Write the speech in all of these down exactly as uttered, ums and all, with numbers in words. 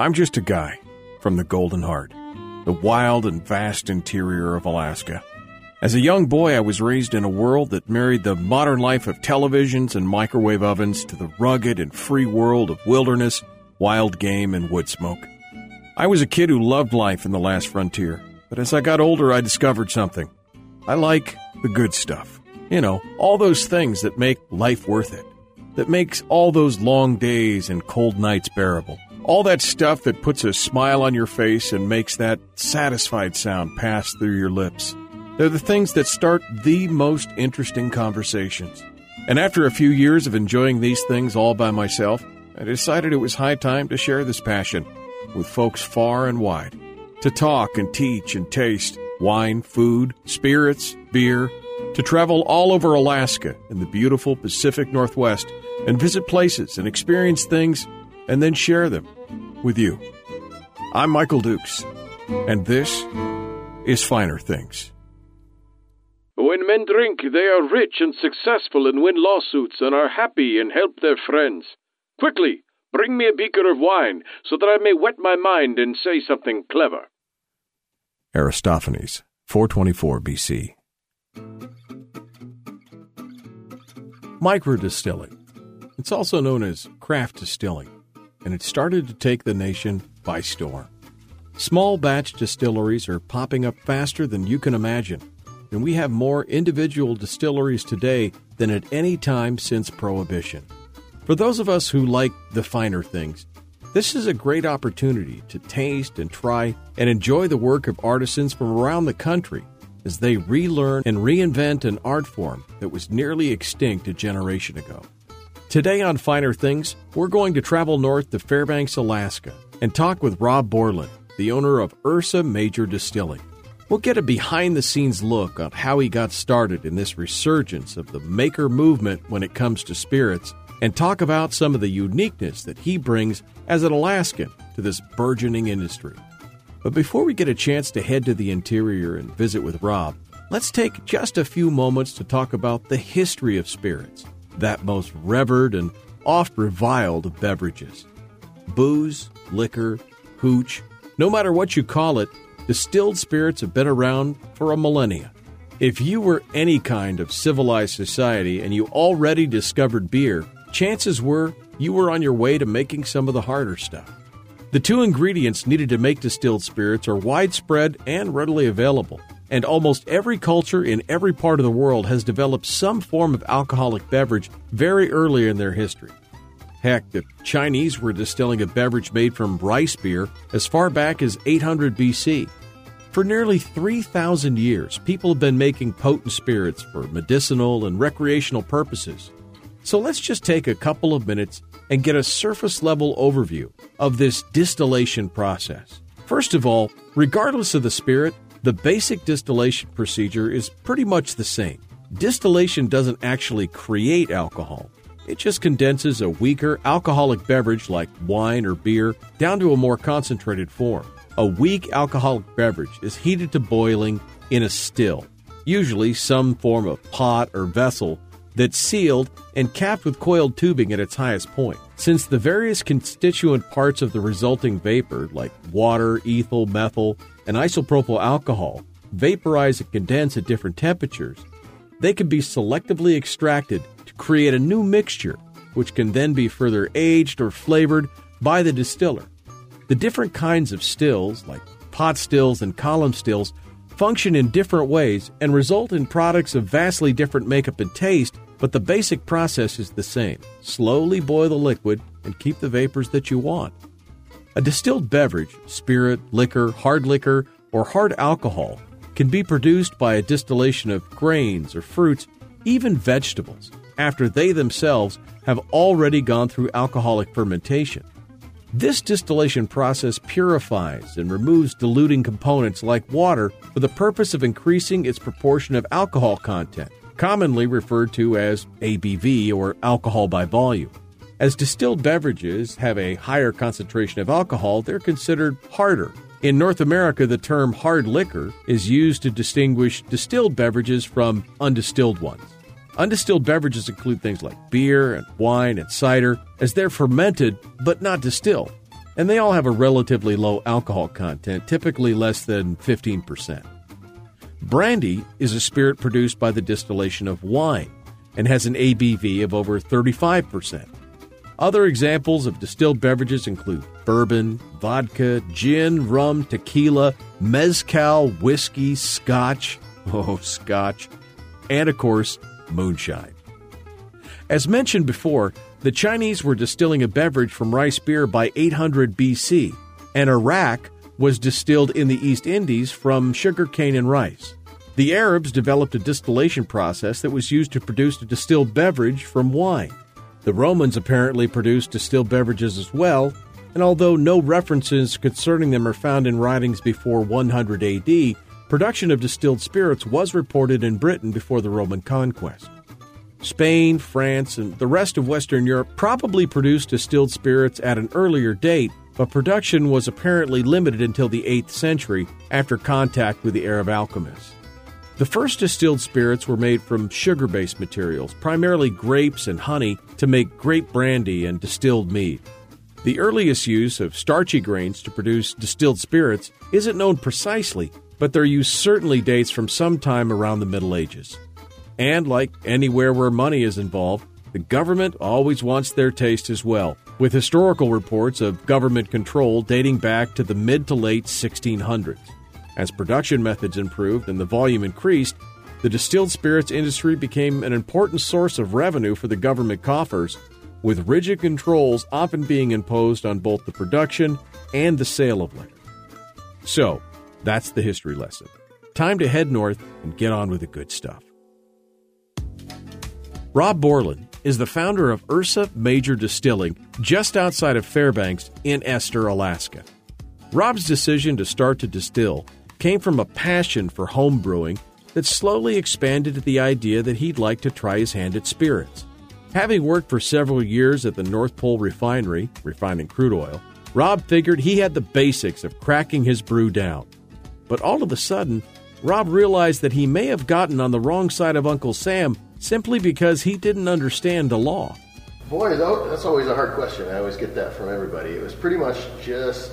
I'm just a guy from the Golden Heart, the wild and vast interior of Alaska. As a young boy, I was raised in a world that married the modern life of televisions and microwave ovens to the rugged and free world of wilderness, wild game, and wood smoke. I was a kid who loved life in the last frontier, but as I got older, I discovered something. I like the good stuff. You know, all those things that make life worth it, that makes all those long days and cold nights bearable. All that stuff that puts a smile on your face and makes that satisfied sound pass through your lips. They're the things that start the most interesting conversations. And after a few years of enjoying these things all by myself, I decided it was high time to share this passion with folks far and wide, to talk and teach and taste wine, food, spirits, beer, to travel all over Alaska and the beautiful Pacific Northwest and visit places and experience things and then share them with you. I'm Michael Dukes, and this is Finer Things. When men drink, they are rich and successful and win lawsuits and are happy and help their friends. Quickly, bring me a beaker of wine so that I may wet my mind and say something clever. Aristophanes, four twenty-four B C Microdistilling. It's also known as craft distilling, and it started to take the nation by storm. Small batch distilleries are popping up faster than you can imagine, and we have more individual distilleries today than at any time since Prohibition. For those of us who like the finer things, this is a great opportunity to taste and try and enjoy the work of artisans from around the country as they relearn and reinvent an art form that was nearly extinct a generation ago. Today on Finer Things, we're going to travel north to Fairbanks, Alaska, and talk with Rob Borland, the owner of Ursa Major Distilling. We'll get a behind-the-scenes look on how he got started in this resurgence of the maker movement when it comes to spirits, and talk about some of the uniqueness that he brings as an Alaskan to this burgeoning industry. But before we get a chance to head to the interior and visit with Rob, let's take just a few moments to talk about the history of spirits, that most revered and oft-reviled of beverages. Booze, liquor, hooch, no matter what you call it, distilled spirits have been around for a millennia. If you were any kind of civilized society and you already discovered beer, chances were you were on your way to making some of the harder stuff. The two ingredients needed to make distilled spirits are widespread and readily available, and almost every culture in every part of the world has developed some form of alcoholic beverage very early in their history. Heck, the Chinese were distilling a beverage made from rice beer as far back as eight hundred B C. For nearly three thousand years, people have been making potent spirits for medicinal and recreational purposes. So let's just take a couple of minutes and get a surface-level overview of this distillation process. First of all, regardless of the spirit, the basic distillation procedure is pretty much the same. Distillation doesn't actually create alcohol. It just condenses a weaker alcoholic beverage like wine or beer down to a more concentrated form. A weak alcoholic beverage is heated to boiling in a still, usually some form of pot or vessel, that's sealed and capped with coiled tubing at its highest point. Since the various constituent parts of the resulting vapor, like water, ethyl, methyl, and isopropyl alcohol, vaporize and condense at different temperatures, they can be selectively extracted to create a new mixture, which can then be further aged or flavored by the distiller. The different kinds of stills, like pot stills and column stills, function in different ways and result in products of vastly different makeup and taste, but the basic process is the same. Slowly boil the liquid and keep the vapors that you want. A distilled beverage, spirit, liquor, hard liquor, or hard alcohol, can be produced by a distillation of grains or fruits, even vegetables, after they themselves have already gone through alcoholic fermentation. This distillation process purifies and removes diluting components like water for the purpose of increasing its proportion of alcohol content, commonly referred to as A B V or alcohol by volume. As distilled beverages have a higher concentration of alcohol, they're considered harder. In North America, the term hard liquor is used to distinguish distilled beverages from undistilled ones. Undistilled beverages include things like beer and wine and cider, as they're fermented but not distilled. and they all have a relatively low alcohol content, typically less than fifteen percent. Brandy is a spirit produced by the distillation of wine and has an A B V of over thirty-five percent. Other examples of distilled beverages include bourbon, vodka, gin, rum, tequila, mezcal, whiskey, scotch, oh, scotch, and, of course, moonshine. As mentioned before, the Chinese were distilling a beverage from rice beer by eight hundred B C, and Iraq was distilled in the East Indies from sugarcane and rice. The Arabs developed a distillation process that was used to produce a distilled beverage from wine. The Romans apparently produced distilled beverages as well, and although no references concerning them are found in writings before one hundred A D, production of distilled spirits was reported in Britain before the Roman conquest. Spain, France, and the rest of Western Europe probably produced distilled spirits at an earlier date, but production was apparently limited until the eighth century after contact with the Arab alchemists. The first distilled spirits were made from sugar-based materials, primarily grapes and honey, to make grape brandy and distilled mead. The earliest use of starchy grains to produce distilled spirits isn't known precisely, but their use certainly dates from sometime around the Middle Ages. And like anywhere where money is involved, the government always wants their taste as well, with historical reports of government control dating back to the mid to late sixteen hundreds. As production methods improved and the volume increased, the distilled spirits industry became an important source of revenue for the government coffers, with rigid controls often being imposed on both the production and the sale of liquor. So, that's the history lesson. Time to head north and get on with the good stuff. Rob Borland is the founder of Ursa Major Distilling just outside of Fairbanks in Esther, Alaska. Rob's decision to start to distill came from a passion for home brewing that slowly expanded to the idea that he'd like to try his hand at spirits. Having worked for several years at the North Pole Refinery, refining crude oil, Rob figured he had the basics of cracking his brew down. But all of a sudden, Rob realized that he may have gotten on the wrong side of Uncle Sam simply because he didn't understand the law. Boy, that's always a hard question. I always get that from everybody. It was pretty much just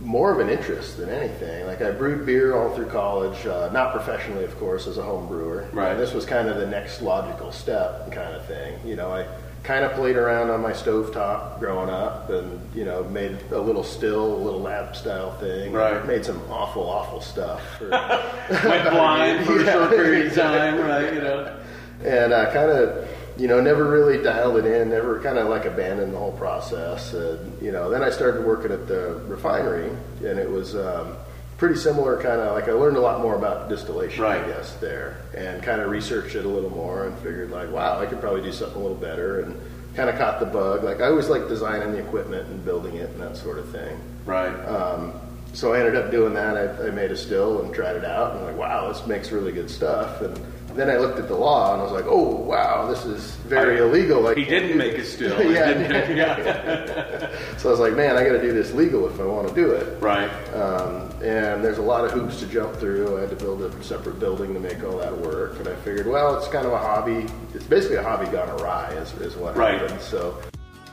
more of an interest than anything. Like, I brewed beer all through college, uh, not professionally, of course, as a home brewer. Right. And this was kind of the next logical step kind of thing. You know, I kind of played around on my stovetop growing up and, you know, made a little still, a little lab-style thing. Right. Made some awful, awful stuff. For, went blind for yeah. a short period of time, right, you know. And I kind of, you know, never really dialed it in, never kind of like abandoned the whole process. And, you know, then I started working at the refinery, and it was um, pretty similar kind of, like I learned a lot more about distillation, right. I guess, there. And kind of researched it a little more and figured like, wow, I could probably do something a little better. And kind of caught the bug. Like, I always liked designing the equipment and building it and that sort of thing. Right. Um, so I ended up doing that. I, I made a still and tried it out. And I'm like, wow, this makes really good stuff. And then I looked at the law and I was like, "Oh wow, this is very I, illegal." Like, he didn't make it still. yeah, didn't, yeah. So I was like, "Man, I got to do this legal if I want to do it." Right. Um, and there's a lot of hoops to jump through. I had to build a separate building to make all that work. And I figured, well, it's kind of a hobby. It's basically a hobby gone awry, is, is what right. happened. So,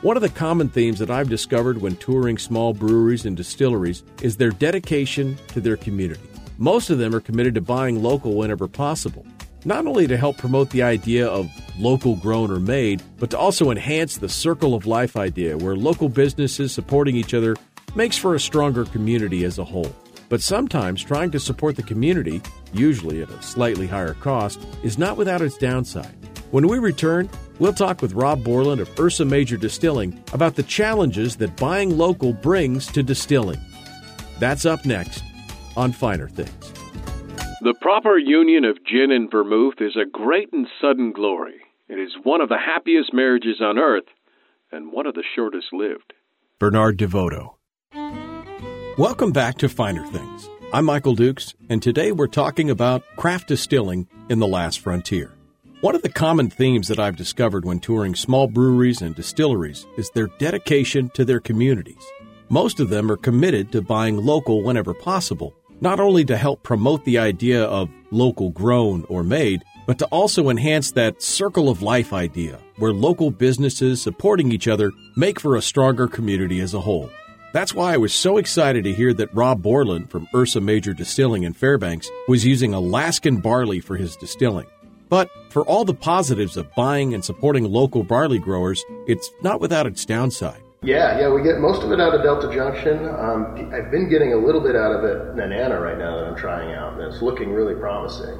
one of the common themes that I've discovered when touring small breweries and distilleries is their dedication to their community. Most of them are committed to buying local whenever possible, not only to help promote the idea of local grown or made, but to also enhance the circle of life idea where local businesses supporting each other makes for a stronger community as a whole. But sometimes trying to support the community, usually at a slightly higher cost, is not without its downside. When we return, we'll talk with Rob Borland of Ursa Major Distilling about the challenges that buying local brings to distilling. That's up next on Finer Things. The proper union of gin and vermouth is a great and sudden glory. It is one of the happiest marriages on earth, and one of the shortest lived. Bernard DeVoto. Welcome back to Finer Things. I'm Michael Dukes, and today we're talking about craft distilling in the last frontier. One of the common themes that I've discovered when touring small breweries and distilleries is their dedication to their communities. Most of them are committed to buying local whenever possible, not only to help promote the idea of local grown or made, but to also enhance that circle of life idea where local businesses supporting each other make for a stronger community as a whole. That's why I was so excited to hear that Rob Borland from Ursa Major Distilling in Fairbanks was using Alaskan barley for his distilling. But for all the positives of buying and supporting local barley growers, it's not without its downside. Yeah, yeah, we get most of it out of Delta Junction. Um, I've been getting a little bit out of it, Nana, right now that I'm trying out, and it's looking really promising.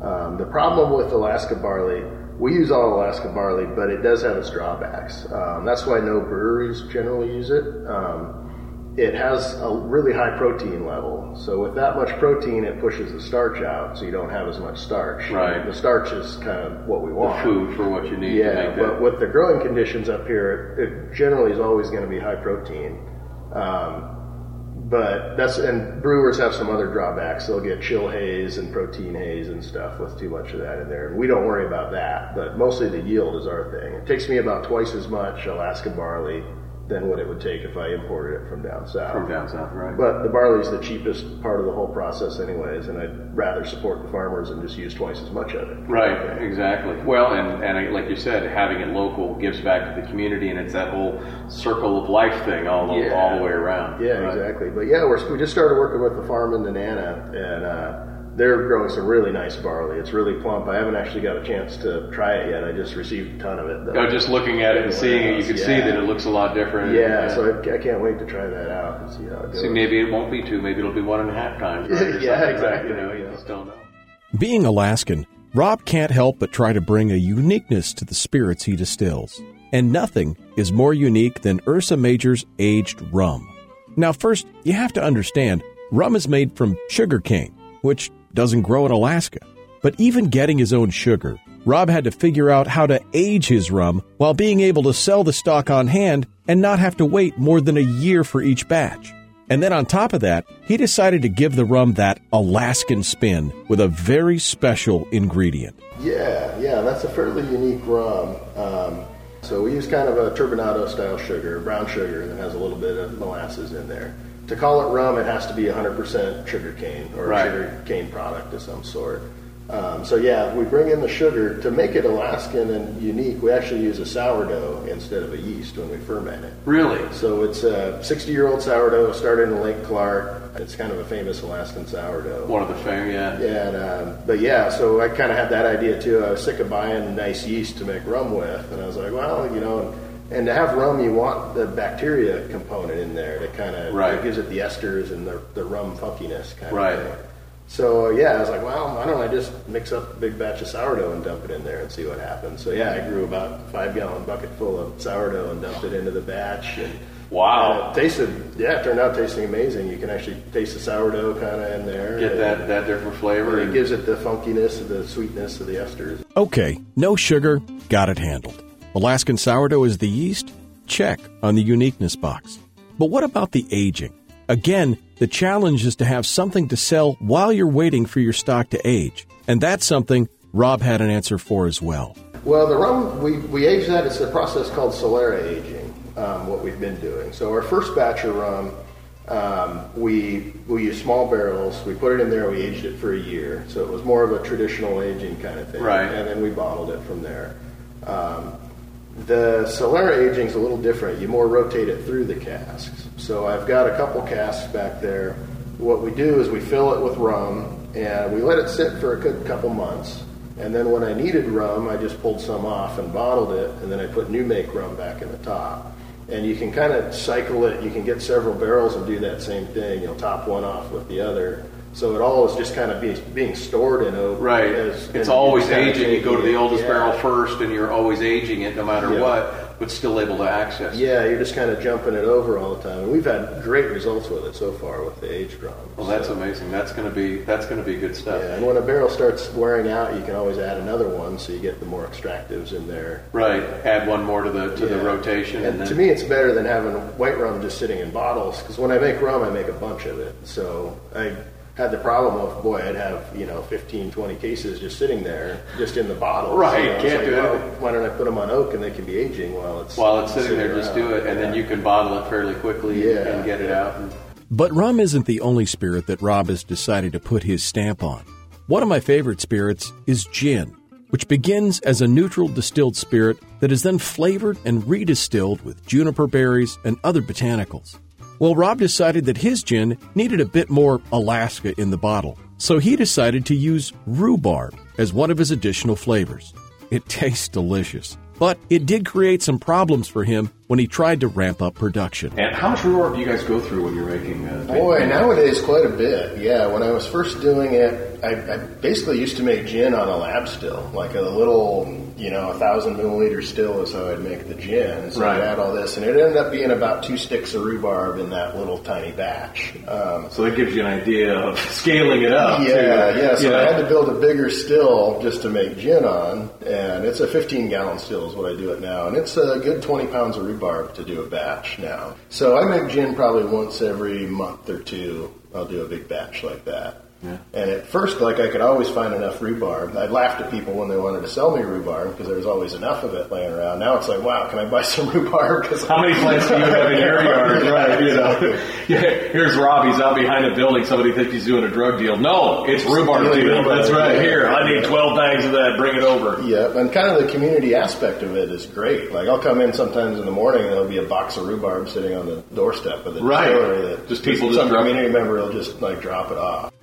Um, the problem with Alaska barley, we use all Alaska barley, but it does have its drawbacks. Um, that's why no breweries generally use it. Um, It has a really high protein level. So with that much protein, it pushes the starch out, so you don't have as much starch. Right. The starch is kind of what we want. The food for what you need. Yeah, to make but that. With the growing conditions up here, it generally is always going to be high protein. Um, but that's, and brewers have some other drawbacks. They'll get chill haze and protein haze and stuff with too much of that in there. And we don't worry about that, but mostly the yield is our thing. It takes me about twice as much Alaska barley than what it would take if I imported it from down south. From down south, right. But the barley's the cheapest part of the whole process anyways, and I'd rather support the farmers and just use twice as much of it. Right, exactly. Well, and, and like you said, having it local gives back to the community, and it's that whole circle of life thing all, yeah. all the way around. Yeah, right? Exactly. But yeah, we're, we just started working with the farm in the Nana, and uh, they're growing some really nice barley. It's really plump. I haven't actually got a chance to try it yet. I just received a ton of it, though. Oh, just looking at it and seeing it, you can yeah. see that it looks a lot different. Yeah, yeah. so I, I can't wait to try that out and see how it goes. See, maybe it won't be two. Maybe it'll be one and a half times. Right? yeah, exactly. You know, you yeah. just don't know. Being Alaskan, Rob can't help but try to bring a uniqueness to the spirits he distills. And nothing is more unique than Ursa Major's aged rum. Now, first, you have to understand, rum is made from sugar cane, which doesn't grow in Alaska. But even getting his own sugar, Rob had to figure out how to age his rum while being able to sell the stock on hand and not have to wait more than a year for each batch. And then on top of that, he decided to give the rum that Alaskan spin with a very special ingredient. Yeah, yeah, that's a fairly unique rum. Um, so we use kind of a turbinado-style sugar, brown sugar, that has a little bit of molasses in there. To call it rum, it has to be one hundred percent sugar cane or right. sugar cane product of some sort. Um, so yeah, we bring in the sugar. To make it Alaskan and unique, we actually use a sourdough instead of a yeast when we ferment it. Really? So it's a sixty-year-old sourdough started in Lake Clark. It's kind of a famous Alaskan sourdough. One of the famous, yeah. Yeah, and, um, but yeah, so I kind of had that idea too. I was sick of buying nice yeast to make rum with, and I was like, well, you know... And to have rum, you want the bacteria component in there to kind of right. it gives it the esters and the the rum funkiness kind right. of thing. So yeah, I was like, well, why don't I just mix up a big batch of sourdough and dump it in there and see what happens? So yeah, I grew about a five gallon bucket full of sourdough and dumped it into the batch and wow, uh, tasted yeah, it turned out tasting amazing. You can actually taste the sourdough kind of in there. Get that that different flavor. And it gives it the funkiness of the sweetness of the esters. Okay, no sugar, got it handled. Alaskan sourdough is the yeast? Check on the uniqueness box. But what about the aging? Again, the challenge is to have something to sell while you're waiting for your stock to age. And that's something Rob had an answer for as well. Well, the rum, we, we age that. It's a process called Solera aging, um, what we've been doing. So our first batch of rum, um, we, we use small barrels. We put it in there. We aged it for a year. So it was more of a traditional aging kind of thing. Right. And then we bottled it from there. Um, The Solera aging is a little different. You more rotate it through the casks. So I've got a couple casks back there. What we do is we fill it with rum, and we let it sit for a good couple months. And then when I needed rum, I just pulled some off and bottled it, and then I put new make rum back in the top. And you can kind of cycle it. You can get several barrels and do that same thing. You'll top one off with the other. So it all is just kind of be, being stored in oak. Right. As, it's always aging. aging. You go to the oldest yeah. barrel first, and you're always aging it no matter yeah. what, but still able to access it. Yeah, you're just kind of jumping it over all the time. And we've had great results with it so far with the aged rum. Well, that's so amazing. That's going to be that's going to be good stuff. Yeah, and when a barrel starts wearing out, you can always add another one, so you get the more extractives in there. Right. Add one more to the to yeah. the rotation. And, and then... to me, it's better than having white rum just sitting in bottles, because when I make rum, I make a bunch of it. So I... had the problem of, boy, I'd have, you know, fifteen, twenty cases just sitting there, just in the bottle. Right, you know, can't like, do well, it. Why don't I put them on oak and they can be aging while it's While it's sitting, sitting there, around. Just do it, and yeah. then you can bottle it fairly quickly yeah, and get yeah. it out. And... But rum isn't the only spirit that Rob has decided to put his stamp on. One of my favorite spirits is gin, which begins as a neutral distilled spirit that is then flavored and redistilled with juniper berries and other botanicals. Well, Rob decided that his gin needed a bit more Alaska in the bottle, so he decided to use rhubarb as one of his additional flavors. It tastes delicious, but it did create some problems for him when he tried to ramp up production. And how much rhubarb do you guys go through when you're making uh, Boy, nowadays quite a bit, yeah. When I was first doing it, I, I basically used to make gin on a lab still, like a little... you know, a thousand milliliter still is how I'd make the gin. So right. I'd add all this, and it ended up being about two sticks of rhubarb in that little tiny batch. Um, so that gives you an idea of scaling it up. Yeah, too. yeah. So yeah. I had to build a bigger still just to make gin on, and it's a fifteen gallon still is what I do it now, and it's a good twenty pounds of rhubarb to do a batch now. So I make gin probably once every month or two. I'll do a big batch like that. Yeah. And at first, like, I could always find enough rhubarb. I'd laughed at people when they wanted to sell me rhubarb because there was always enough of it laying around. Now it's like, wow, can I buy some rhubarb? Cause How many plants do you have in your yard? Right, you know. Yeah, here's Rob. He's out behind a building. Somebody thinks he's doing a drug deal. No, it's rhubarb deal. Rhubarb. That's right. Here, I need twelve bags of that. Bring it over. Yeah, and kind of the community aspect of it is great. Like, I'll come in sometimes in the morning and there'll be a box of rhubarb sitting on the doorstep of the right. distillery. That just people some just community member will just, like, drop it off.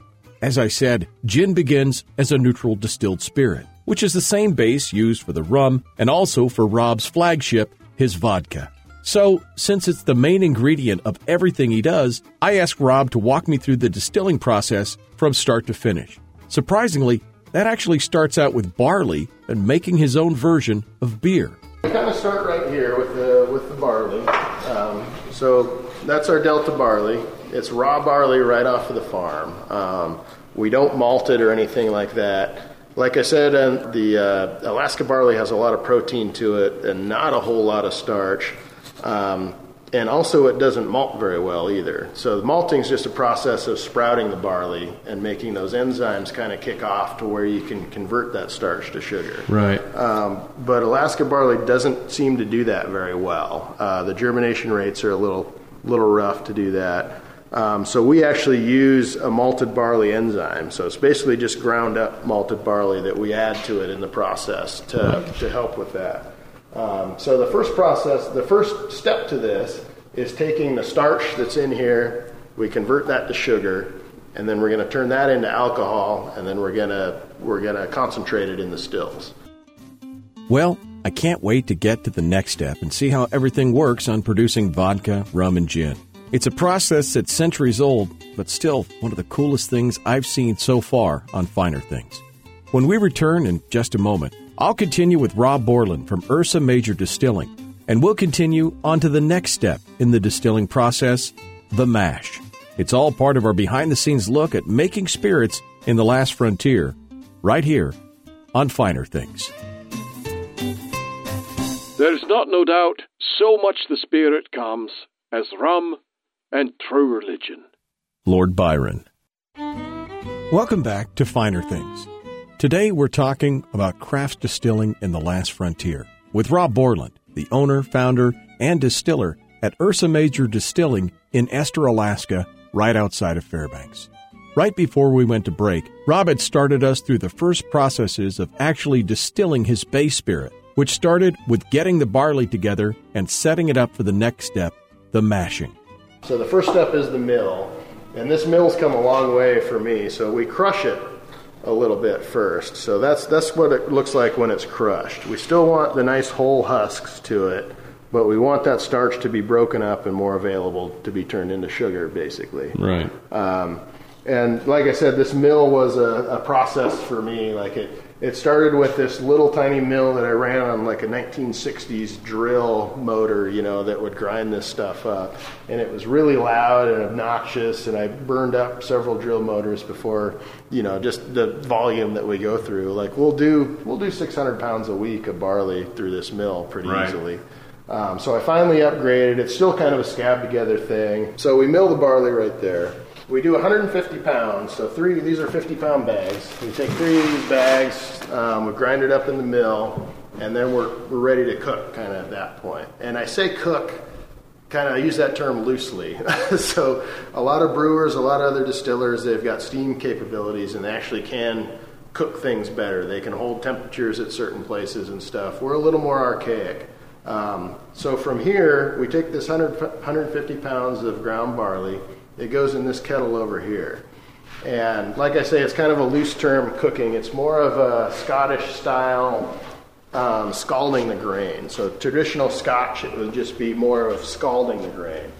As I said, gin begins as a neutral distilled spirit, which is the same base used for the rum and also for Rob's flagship, his vodka. So, since it's the main ingredient of everything he does, I asked Rob to walk me through the distilling process from start to finish. Surprisingly, that actually starts out with barley and making his own version of beer. We kind of start right here with the, with the barley. Um, so, that's our Delta barley. It's raw barley right off of the farm. Um, we don't malt it or anything like that. Like I said, um, the uh, Alaska barley has a lot of protein to it and not a whole lot of starch. Um, and also it doesn't malt very well either. So malting is just a process of sprouting the barley and making those enzymes kind of kick off to where you can convert that starch to sugar. Right. Um, but Alaska barley doesn't seem to do that very well. Uh, the germination rates are a little little rough to do that. Um, so we actually use a malted barley enzyme. So it's basically just ground up malted barley that we add to it in the process to, to help with that. Um, so the first process, the first step to this is taking the starch that's in here, we convert that to sugar, and then we're going to turn that into alcohol, and then we're going to we're going to concentrate it in the stills. Well, I can't wait to get to the next step and see how everything works on producing vodka, rum, and gin. It's a process that's centuries old, but still one of the coolest things I've seen so far on Finer Things. When we return in just a moment, I'll continue with Rob Borland from Ursa Major Distilling, and we'll continue on to the next step in the distilling process, the mash. It's all part of our behind-the-scenes look at making spirits in the last frontier, right here on Finer Things. There's not no doubt so much the spirit comes as rum and true religion. Lord Byron. Welcome back to Finer Things. Today we're talking about craft distilling in the last frontier with Rob Borland, the owner, founder, and distiller at Ursa Major Distilling in Esther, Alaska, right outside of Fairbanks. Right before we went to break, Rob had started us through the first processes of actually distilling his base spirit, which started with getting the barley together and setting it up for the next step, the mashing. So the first step is the mill, and this mill's come a long way for me. So we crush it a little bit first. So that's that's what it looks like when it's crushed. We still want the nice whole husks to it, but we want that starch to be broken up and more available to be turned into sugar, basically. Right. Um, and like I said, this mill was a, a process for me. Like it, it started with this little tiny mill that I ran on like a nineteen sixties drill motor, you know, that would grind this stuff up. And it was really loud and obnoxious, and I burned up several drill motors before, you know, just the volume that we go through. Like we'll do we'll do six hundred pounds a week of barley through this mill pretty right. easily. Um, so I finally upgraded. It's still kind of a scab together thing. So we mill the barley right there. We do one hundred fifty pounds, so three. These are fifty-pound bags. We take three of these bags, um, we grind it up in the mill, and then we're we're ready to cook, kind of at that point. And I say cook, kind of I use that term loosely. So a lot of brewers, a lot of other distillers, they've got steam capabilities, and they actually can cook things better. They can hold temperatures at certain places and stuff. We're a little more archaic. Um, so from here, we take this one hundred, one hundred fifty pounds of ground barley. It goes in this kettle over here. And like I say, it's kind of a loose term cooking. It's more of a Scottish style um, scalding the grain. So traditional Scotch, it would just be more of scalding the grain.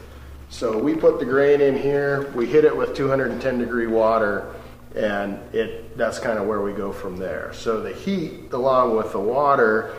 So we put the grain in here, we hit it with two hundred ten degree water, and it that's kind of where we go from there. So the heat, along with the water,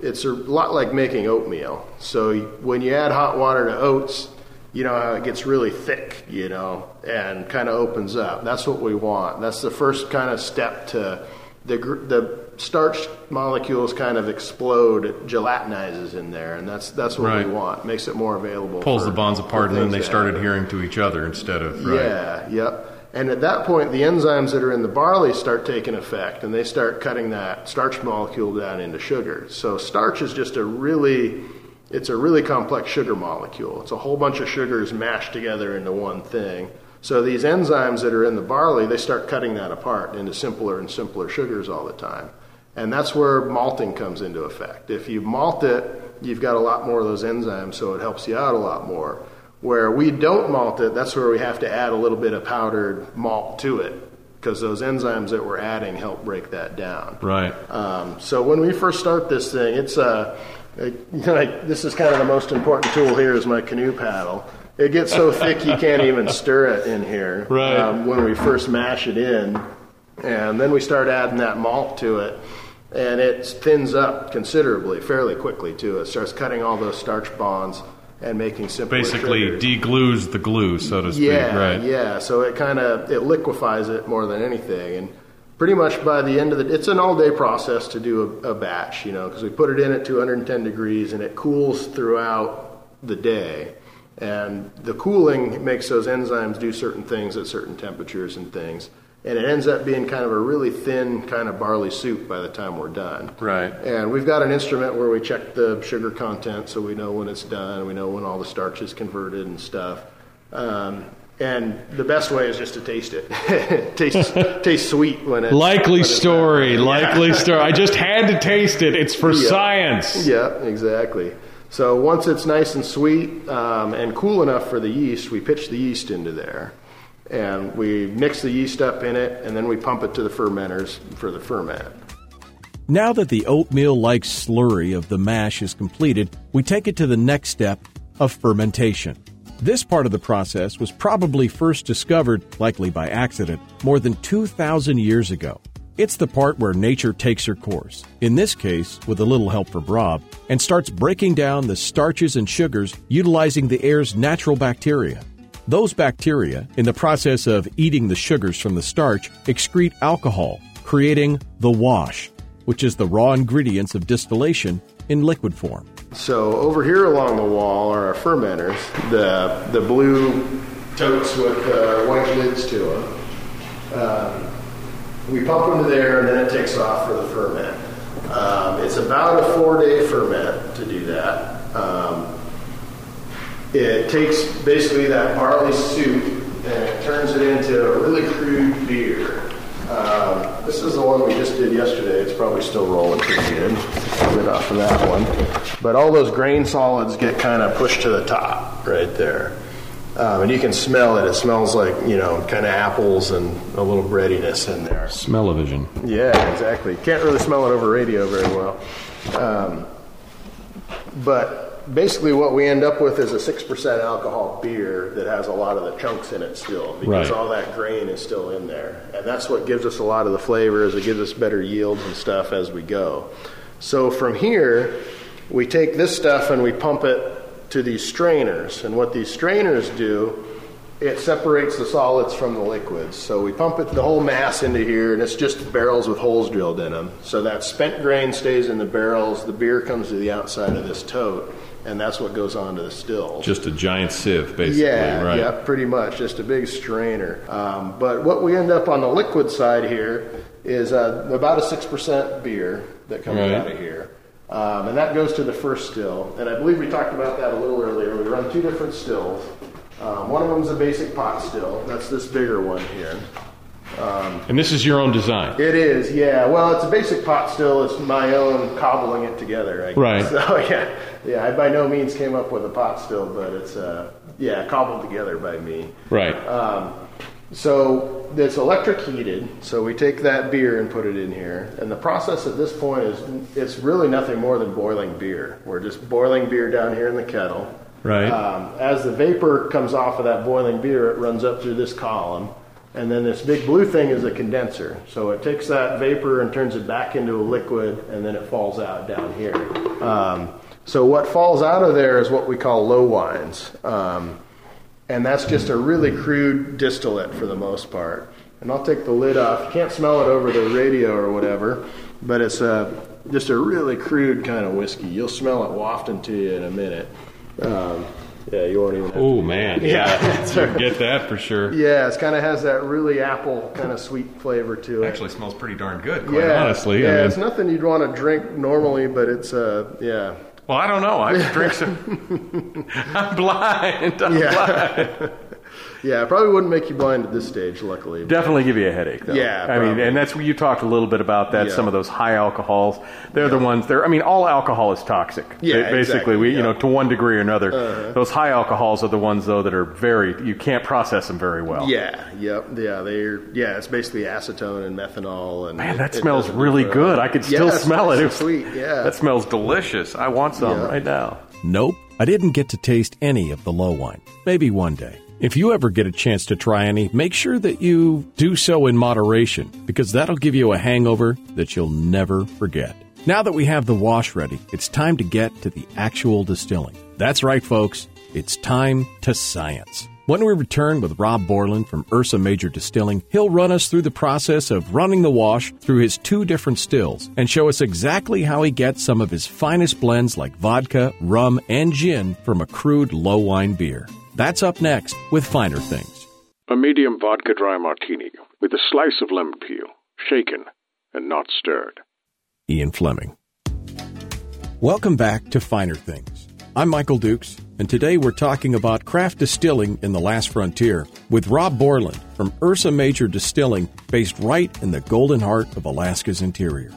it's a lot like making oatmeal. So when you add hot water to oats, you know how it gets really thick, you know, and kind of opens up. That's what we want. That's the first kind of step to the the starch molecules kind of explode, it gelatinizes in there, and that's that's what right. we want. Makes it more available. Pulls for, the bonds apart, and then they start adhering to each other instead of right. Yeah, yep. And at that point, the enzymes that are in the barley start taking effect, and they start cutting that starch molecule down into sugar. So starch is just a really It's a really complex sugar molecule. It's a whole bunch of sugars mashed together into one thing. So these enzymes that are in the barley, they start cutting that apart into simpler and simpler sugars all the time. And that's where malting comes into effect. If you malt it, you've got a lot more of those enzymes, so it helps you out a lot more. Where we don't malt it, that's where we have to add a little bit of powdered malt to it, because those enzymes that we're adding help break that down. Right. Um, so when we first start this thing, it's a... I, I, this is kind of the most important tool here is my canoe paddle. It gets so thick you can't even stir it in here right. um, when we first mash it in. And then we start adding that malt to it, and it thins up considerably, fairly quickly, too. It starts cutting all those starch bonds and making simpler Basically sugars. Deglues the glue, so to speak. Yeah, right. yeah. So it kind of it liquefies it more than anything. And pretty much by the end of the, it's an all-day process to do a, a batch, you know, because we put it in at two hundred ten degrees and it cools throughout the day. And the cooling makes those enzymes do certain things at certain temperatures and things. And it ends up being kind of a really thin kind of barley soup by the time we're done. Right. And we've got an instrument where we check the sugar content so we know when it's done, we know when all the starch is converted and stuff. Um, And the best way is just to taste it. taste, taste sweet when it's... Likely when it's story, likely story. I just had to taste it. It's for yeah. science. Yeah, exactly. So once it's nice and sweet um, and cool enough for the yeast, we pitch the yeast into there. And we mix the yeast up in it, and then we pump it to the fermenters for the ferment. Now that the oatmeal-like slurry of the mash is completed, we take it to the next step of fermentation. This part of the process was probably first discovered, likely by accident, more than two thousand years ago. It's the part where nature takes her course, in this case with a little help from Rob, and starts breaking down the starches and sugars utilizing the air's natural bacteria. Those bacteria, in the process of eating the sugars from the starch, excrete alcohol, creating the wash, which is the raw ingredients of distillation in liquid form. So over here along the wall are our fermenters, the the blue totes with uh, white lids to them. Um, we pump them to there, and then it takes off for the ferment. Um, it's about a four-day ferment to do that. Um, it takes basically that barley soup, and it turns it into a really crude beer. Um, this is the one we just did yesterday. It's probably still rolling pretty good. I'll get off of that one. But all those grain solids get kind of pushed to the top right there. Um, and you can smell it. It smells like, you know, kind of apples and a little breadiness in there. Smell-o-vision. Yeah, exactly. Can't really smell it over radio very well. Um, but basically what we end up with is a six percent alcohol beer that has a lot of the chunks in it still, because right. all that grain is still in there. And that's what gives us a lot of the flavors. It gives us better yields and stuff as we go. So from here, we take this stuff and we pump it to these strainers. And what these strainers do, it separates the solids from the liquids. So we pump it the whole mass into here, and it's just barrels with holes drilled in them. So that spent grain stays in the barrels. The beer comes to the outside of this tote, and that's what goes on to the still. Just a giant sieve, basically. Yeah, right. yeah, pretty much. Just a big strainer. Um, but what we end up on the liquid side here is uh, about a six percent beer that comes right. out of here. Um, and that goes to the first still. And I believe we talked about that a little earlier. We run two different stills. Um, one of them is a basic pot still. That's this bigger one here. Um, and this is your own design? It is, yeah. Well, it's a basic pot still. It's my own cobbling it together, I guess. Right. So, yeah, Yeah, I by no means came up with a pot still, but it's, uh, yeah, cobbled together by me. Right. Um, so it's electric heated. So we take that beer and put it in here. And the process at this point is it's really nothing more than boiling beer. We're just boiling beer down here in the kettle. Right. Um, as the vapor comes off of that boiling beer, it runs up through this column. And then this big blue thing is a condenser. So it takes that vapor and turns it back into a liquid, and then it falls out down here. Um, so what falls out of there is what we call low wines. Um, and that's just a really crude distillate for the most part. And I'll take the lid off. You can't smell it over the radio or whatever, but it's a, just a really crude kind of whiskey. You'll smell it wafting to you in a minute. Um, Yeah, you won't even have Oh, to man. Yeah. You get that for sure. Yeah, it kind of has that really apple kind of sweet flavor to it. Actually smells pretty darn good, quite yeah. honestly. Yeah, I mean, it's nothing you'd want to drink normally, but it's, uh, yeah. Well, I don't know. I drink some. I'm blind. I'm yeah. blind. Yeah, it probably wouldn't make you blind at this stage, luckily. Definitely give you a headache, though. Yeah, probably. I mean, and that's where you talked a little bit about that, yeah. some of those high alcohols. They're yeah. the ones, they're, I mean, all alcohol is toxic. Yeah, Basically, exactly. we, yeah. you know, to one degree or another. Uh-huh. Those high alcohols are the ones, though, that are very, you can't process them very well. Yeah, yep, yeah, they're, yeah, it's basically acetone and methanol. And Man, it, that smells really good. Well. I could still yeah, smell it. It was, sweet, yeah. That smells delicious. I want some yeah. right now. Nope, I didn't get to taste any of the low wine. Maybe one day. If you ever get a chance to try any, make sure that you do so in moderation, because that'll give you a hangover that you'll never forget. Now that we have the wash ready, it's time to get to the actual distilling. That's right, folks. It's time to science. When we return with Rob Borland from Ursa Major Distilling, he'll run us through the process of running the wash through his two different stills and show us exactly how he gets some of his finest blends like vodka, rum, and gin from a crude low wine beer. That's up next with Finer Things. A medium vodka dry martini with a slice of lemon peel, shaken and not stirred. Ian Fleming. Welcome back to Finer Things. I'm Michael Dukes, and today we're talking about craft distilling in the last frontier with Rob Borland from Ursa Major Distilling, based right in the golden heart of Alaska's interior.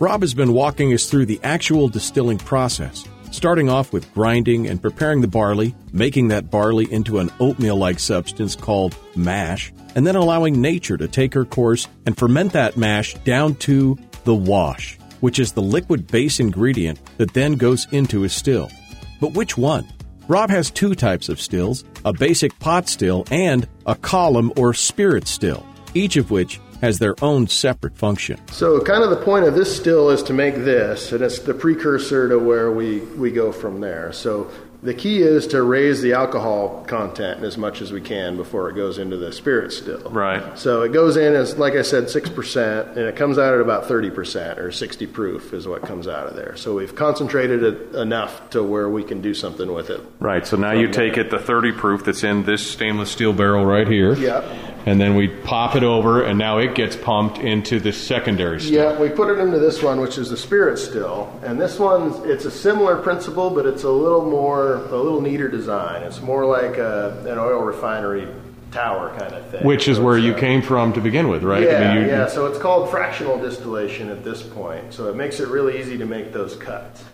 Rob has been walking us through the actual distilling process, starting off with grinding and preparing the barley, making that barley into an oatmeal-like substance called mash, and then allowing nature to take her course and ferment that mash down to the wash, which is the liquid base ingredient that then goes into a still. But which one? Rob has two types of stills, a basic pot still and a column or spirit still, each of which has their own separate function. So kind of the point of this still is to make this, and it's the precursor to where we, we go from there. So the key is to raise the alcohol content as much as we can before it goes into the spirit still. Right. So it goes in as, like I said, six percent, and it comes out at about thirty percent or sixty proof is what comes out of there. So we've concentrated it enough to where we can do something with it. Right. So now you there. take it the thirty proof that's in this stainless steel barrel right here. Yeah. And then we pop it over, and now it gets pumped into the secondary still. Yeah, we put it into this one, which is the spirit still. And this one, it's a similar principle, but it's a little more, a little neater design. It's more like a, an oil refinery tower kind of thing. Which is so where you uh, came from to begin with, right? Yeah, I mean, you, yeah. So it's called fractional distillation at this point. So it makes it really easy to make those cuts.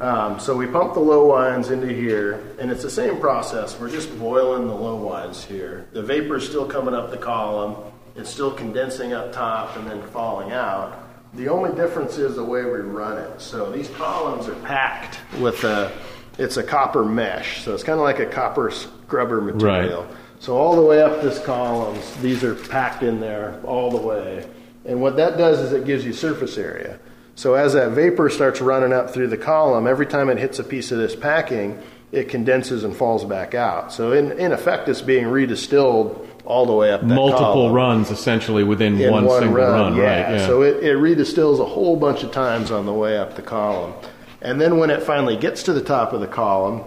Um, so we pump the low wines into here, and it's the same process. We're just boiling the low wines here. The vapor is still coming up the column. It's still condensing up top and then falling out. The only difference is the way we run it. So these columns are packed with a, it's a copper mesh. So it's kind of like a copper scrubber material. Right. So all the way up this columns, these are packed in there all the way. And what that does is it gives you surface area. So as that vapor starts running up through the column, every time it hits a piece of this packing, it condenses and falls back out. So in, in effect, it's being redistilled all the way up that Multiple column. runs, essentially, within in one, one single run. run yeah. Right, yeah. So it, it redistills a whole bunch of times on the way up the column. And then when it finally gets to the top of the column,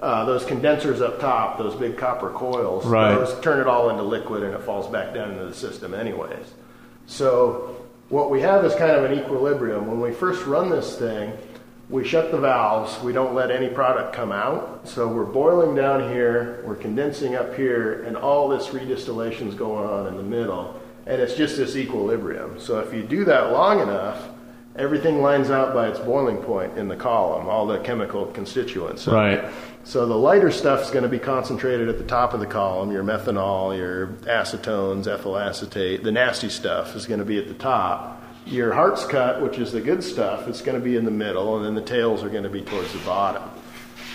uh, those condensers up top, those big copper coils, right. those turn it all into liquid, and it falls back down into the system anyways. So what we have is kind of an equilibrium. When we first run this thing, we shut the valves. We don't let any product come out. So we're boiling down here, we're condensing up here, and all this redistillation is going on in the middle. And it's just this equilibrium. So if you do that long enough, everything lines out by its boiling point in the column, all the chemical constituents. So, right. So the lighter stuff is going to be concentrated at the top of the column. Your methanol, your acetones, ethyl acetate, the nasty stuff is going to be at the top. Your heart's cut, which is the good stuff, it's going to be in the middle, and then the tails are going to be towards the bottom.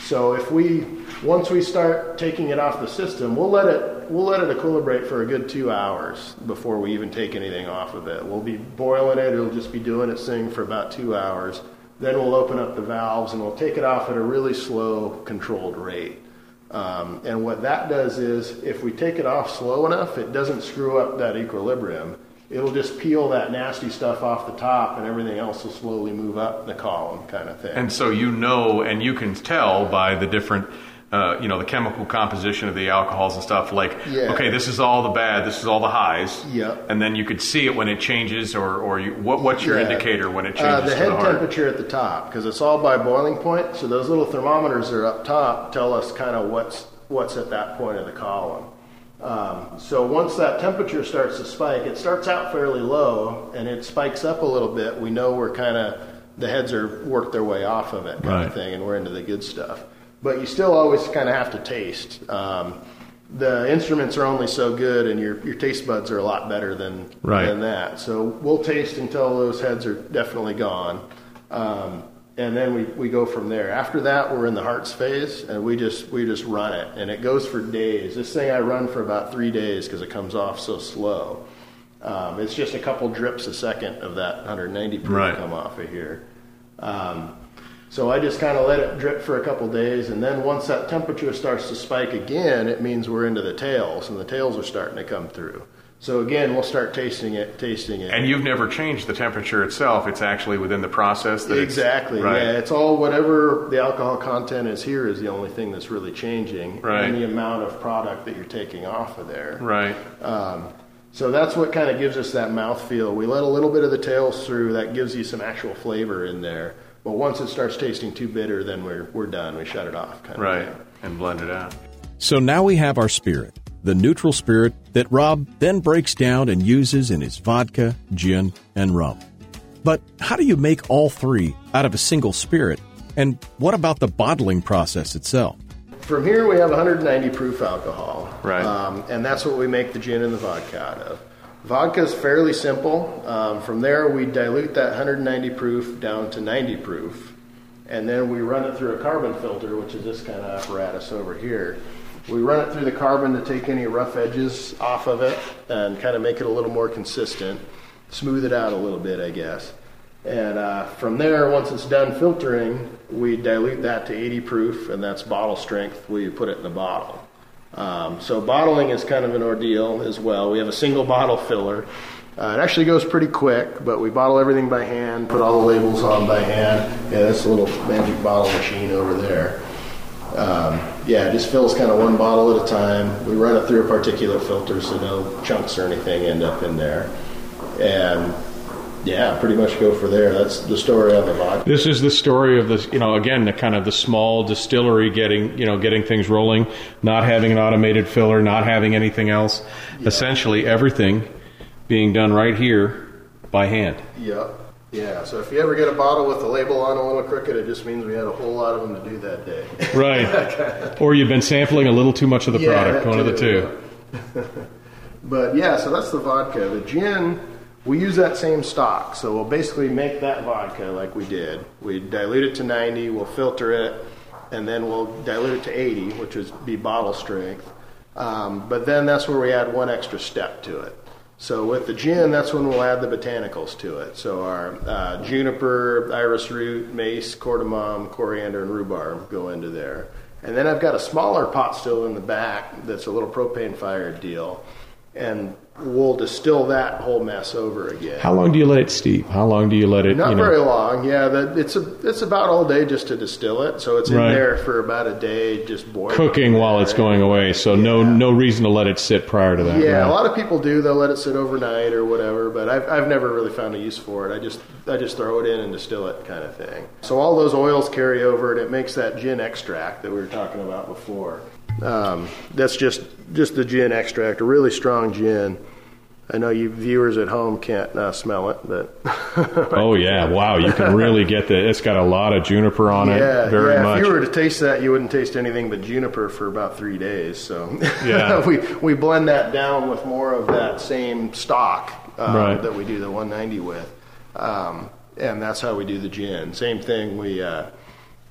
So if we, once we start taking it off the system, we'll let it, we'll let it equilibrate for a good two hours before we even take anything off of it. We'll be boiling it. It'll just be doing its thing for about two hours. Then we'll open up the valves and we'll take it off at a really slow, controlled rate. Um, and what that does is, if we take it off slow enough, it doesn't screw up that equilibrium. It'll just peel that nasty stuff off the top, and everything else will slowly move up in the column, kind of thing. And so you know, and you can tell by the different, uh, you know, the chemical composition of the alcohols and stuff, like, yeah. okay, this is all the bad, this is all the highs. Yep. And then you could see it when it changes, or, or you, what, what's your yeah. indicator when it changes uh, the head to the heart? Temperature at the top, because it's all by boiling point, so those little thermometers that are up top tell us kind of what's, what's at that point of the column. Um, so once that temperature starts to spike, it starts out fairly low and it spikes up a little bit. We know we're kind of, the heads are worked their way off of it, kind right. of thing, and we're into the good stuff. But you still always kind of have to taste. Um, the instruments are only so good, and your, your taste buds are a lot better than, right. than that. So we'll taste until those heads are definitely gone. Um, And then we, we go from there. After that, we're in the hearts phase, and we just we just run it. And it goes for days. This thing I run for about three days because it comes off so slow. Um, it's just a couple drips a second of that one ninety proof right. come off of here. Um, so I just kind of let it drip for a couple days, and then once that temperature starts to spike again, it means we're into the tails, and the tails are starting to come through. So again, we'll start tasting it, tasting it. And you've never changed the temperature itself. It's actually within the process. That exactly. It's, right. Yeah, it's all whatever the alcohol content is here is the only thing that's really changing. Right. And the amount of product that you're taking off of there. Right. Um, so that's what kind of gives us that mouthfeel. We let a little bit of the tails through. That gives you some actual flavor in there. But once it starts tasting too bitter, then we're we're done. We shut it off. Kind right. of and blend it out. So now we have our spirit. The neutral spirit that Rob then breaks down and uses in his vodka, gin, and rum. But how do you make all three out of a single spirit? And what about the bottling process itself? From here, we have one ninety proof alcohol. Right. Um, and that's what we make the gin and the vodka out of. Vodka is fairly simple. Um, from there, we dilute that one ninety proof down to ninety proof. And then we run it through a carbon filter, which is this kind of apparatus over here. We run it through the carbon to take any rough edges off of it and kind of make it a little more consistent, smooth it out a little bit, I guess. And uh, from there, once it's done filtering, we dilute that to eighty proof, and that's bottle strength. We put it in the bottle. Um, so bottling is kind of an ordeal as well. We have a single bottle filler. Uh, it actually goes pretty quick, but we bottle everything by hand, put all the labels on by hand. Yeah, that's a little magic bottle machine over there. Um, yeah, it just fills kind of one bottle at a time. We run it through a particulate filter so no chunks or anything end up in there. And yeah, pretty much go for there. That's the story on the vodka. This is the story of this, you know, again, the kind of the small distillery getting, you know, getting things rolling, not having an automated filler, not having anything else. Yeah. Essentially everything being done right here by hand. Yep. Yeah, so if you ever get a bottle with the label on a little crooked, it just means we had a whole lot of them to do that day. Right. Or you've been sampling a little too much of the yeah, product, one too. Of the two. But, yeah, so that's the vodka. The gin, we use that same stock, so we'll basically make that vodka like we did. We dilute it to ninety, we'll filter it, and then we'll dilute it to eighty, which would be bottle strength. Um, but then that's where we add one extra step to it. So with the gin, that's when we'll add the botanicals to it. So our uh, juniper, iris root, mace, cardamom, coriander, and rhubarb go into there. And then I've got a smaller pot still in the back that's a little propane-fired deal, and we'll distill that whole mess over again. How long do you let it steep? How long do you let it? Not you know? very long. Yeah, that, it's a, it's about all day just to distill it. So it's in right. there for about a day, just boiling. Cooking while there. It's going away. So yeah. no no reason to let it sit prior to that. Yeah, right? A lot of people do. They'll let it sit overnight or whatever. But I've I've never really found a use for it. I just I just throw it in and distill it, kind of thing. So all those oils carry over, and it makes that gin extract that we were talking about before. Um, that's just, just the gin extract, a really strong gin. I know you viewers at home can't uh, smell it, but oh yeah, wow! You can really get the. It's got a lot of juniper on it. Yeah, very yeah. much. If you were to taste that, you wouldn't taste anything but juniper for about three days. So yeah, we we blend that down with more of that same stock um, right. that we do the one ninety with, um, and that's how we do the gin. Same thing. We uh,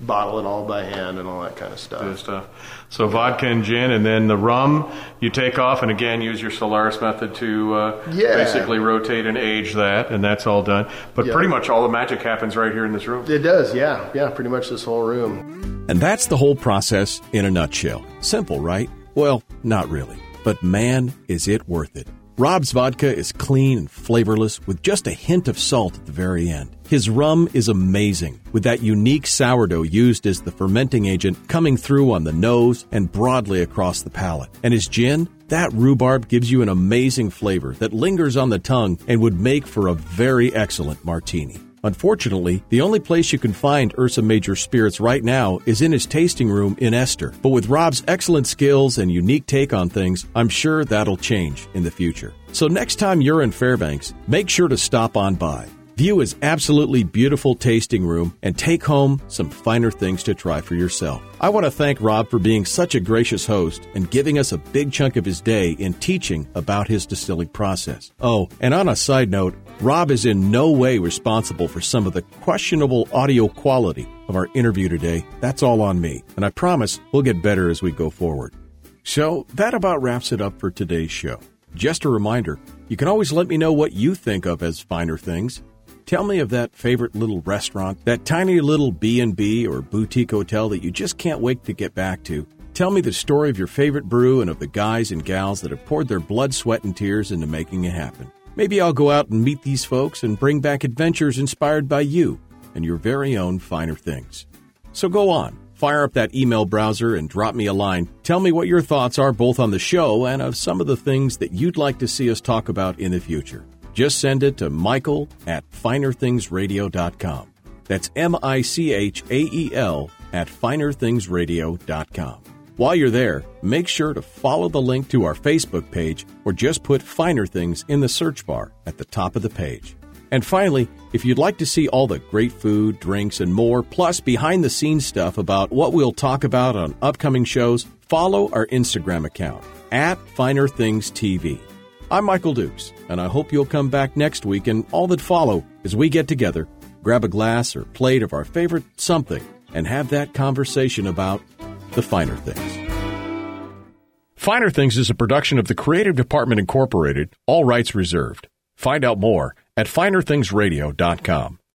bottle it all by hand and all that kind of stuff. Good stuff. So vodka and gin, and then the rum you take off, and again use your Solaris method to uh, yeah. basically rotate and age that, and that's all done. But yep. pretty much all the magic happens right here in this room. It does, yeah. Yeah, pretty much this whole room. And that's the whole process in a nutshell. Simple, right? Well, not really. But man, is it worth it. Rob's vodka is clean and flavorless with just a hint of salt at the very end. His rum is amazing, with that unique sourdough used as the fermenting agent coming through on the nose and broadly across the palate. And his gin? That rhubarb gives you an amazing flavor that lingers on the tongue and would make for a very excellent martini. Unfortunately, the only place you can find Ursa Major Spirits right now is in his tasting room in Esther. But with Rob's excellent skills and unique take on things, I'm sure that'll change in the future. So next time you're in Fairbanks, make sure to stop on by, view his absolutely beautiful tasting room, and take home some finer things to try for yourself. I want to thank Rob for being such a gracious host and giving us a big chunk of his day in teaching about his distilling process. Oh, and on a side note, Rob is in no way responsible for some of the questionable audio quality of our interview today. That's all on me, and I promise we'll get better as we go forward. So that about wraps it up for today's show. Just a reminder, you can always let me know what you think of as finer things. Tell me of that favorite little restaurant, that tiny little B and B or boutique hotel that you just can't wait to get back to. Tell me the story of your favorite brew and of the guys and gals that have poured their blood, sweat, and tears into making it happen. Maybe I'll go out and meet these folks and bring back adventures inspired by you and your very own finer things. So go on, fire up that email browser and drop me a line. Tell me what your thoughts are both on the show and of some of the things that you'd like to see us talk about in the future. Just send it to Michael at finer things radio dot com. That's M I C H A E L at finer things radio dot com. While you're there, make sure to follow the link to our Facebook page or just put Finer Things in the search bar at the top of the page. And finally, if you'd like to see all the great food, drinks, and more, plus behind-the-scenes stuff about what we'll talk about on upcoming shows, follow our Instagram account at Finer Things T V. I'm Michael Dukes, and I hope you'll come back next week and all that follow as we get together, grab a glass or plate of our favorite something, and have that conversation about the finer things. Finer Things is a production of the Creative Department Incorporated, all rights reserved. Find out more at finer things radio dot com.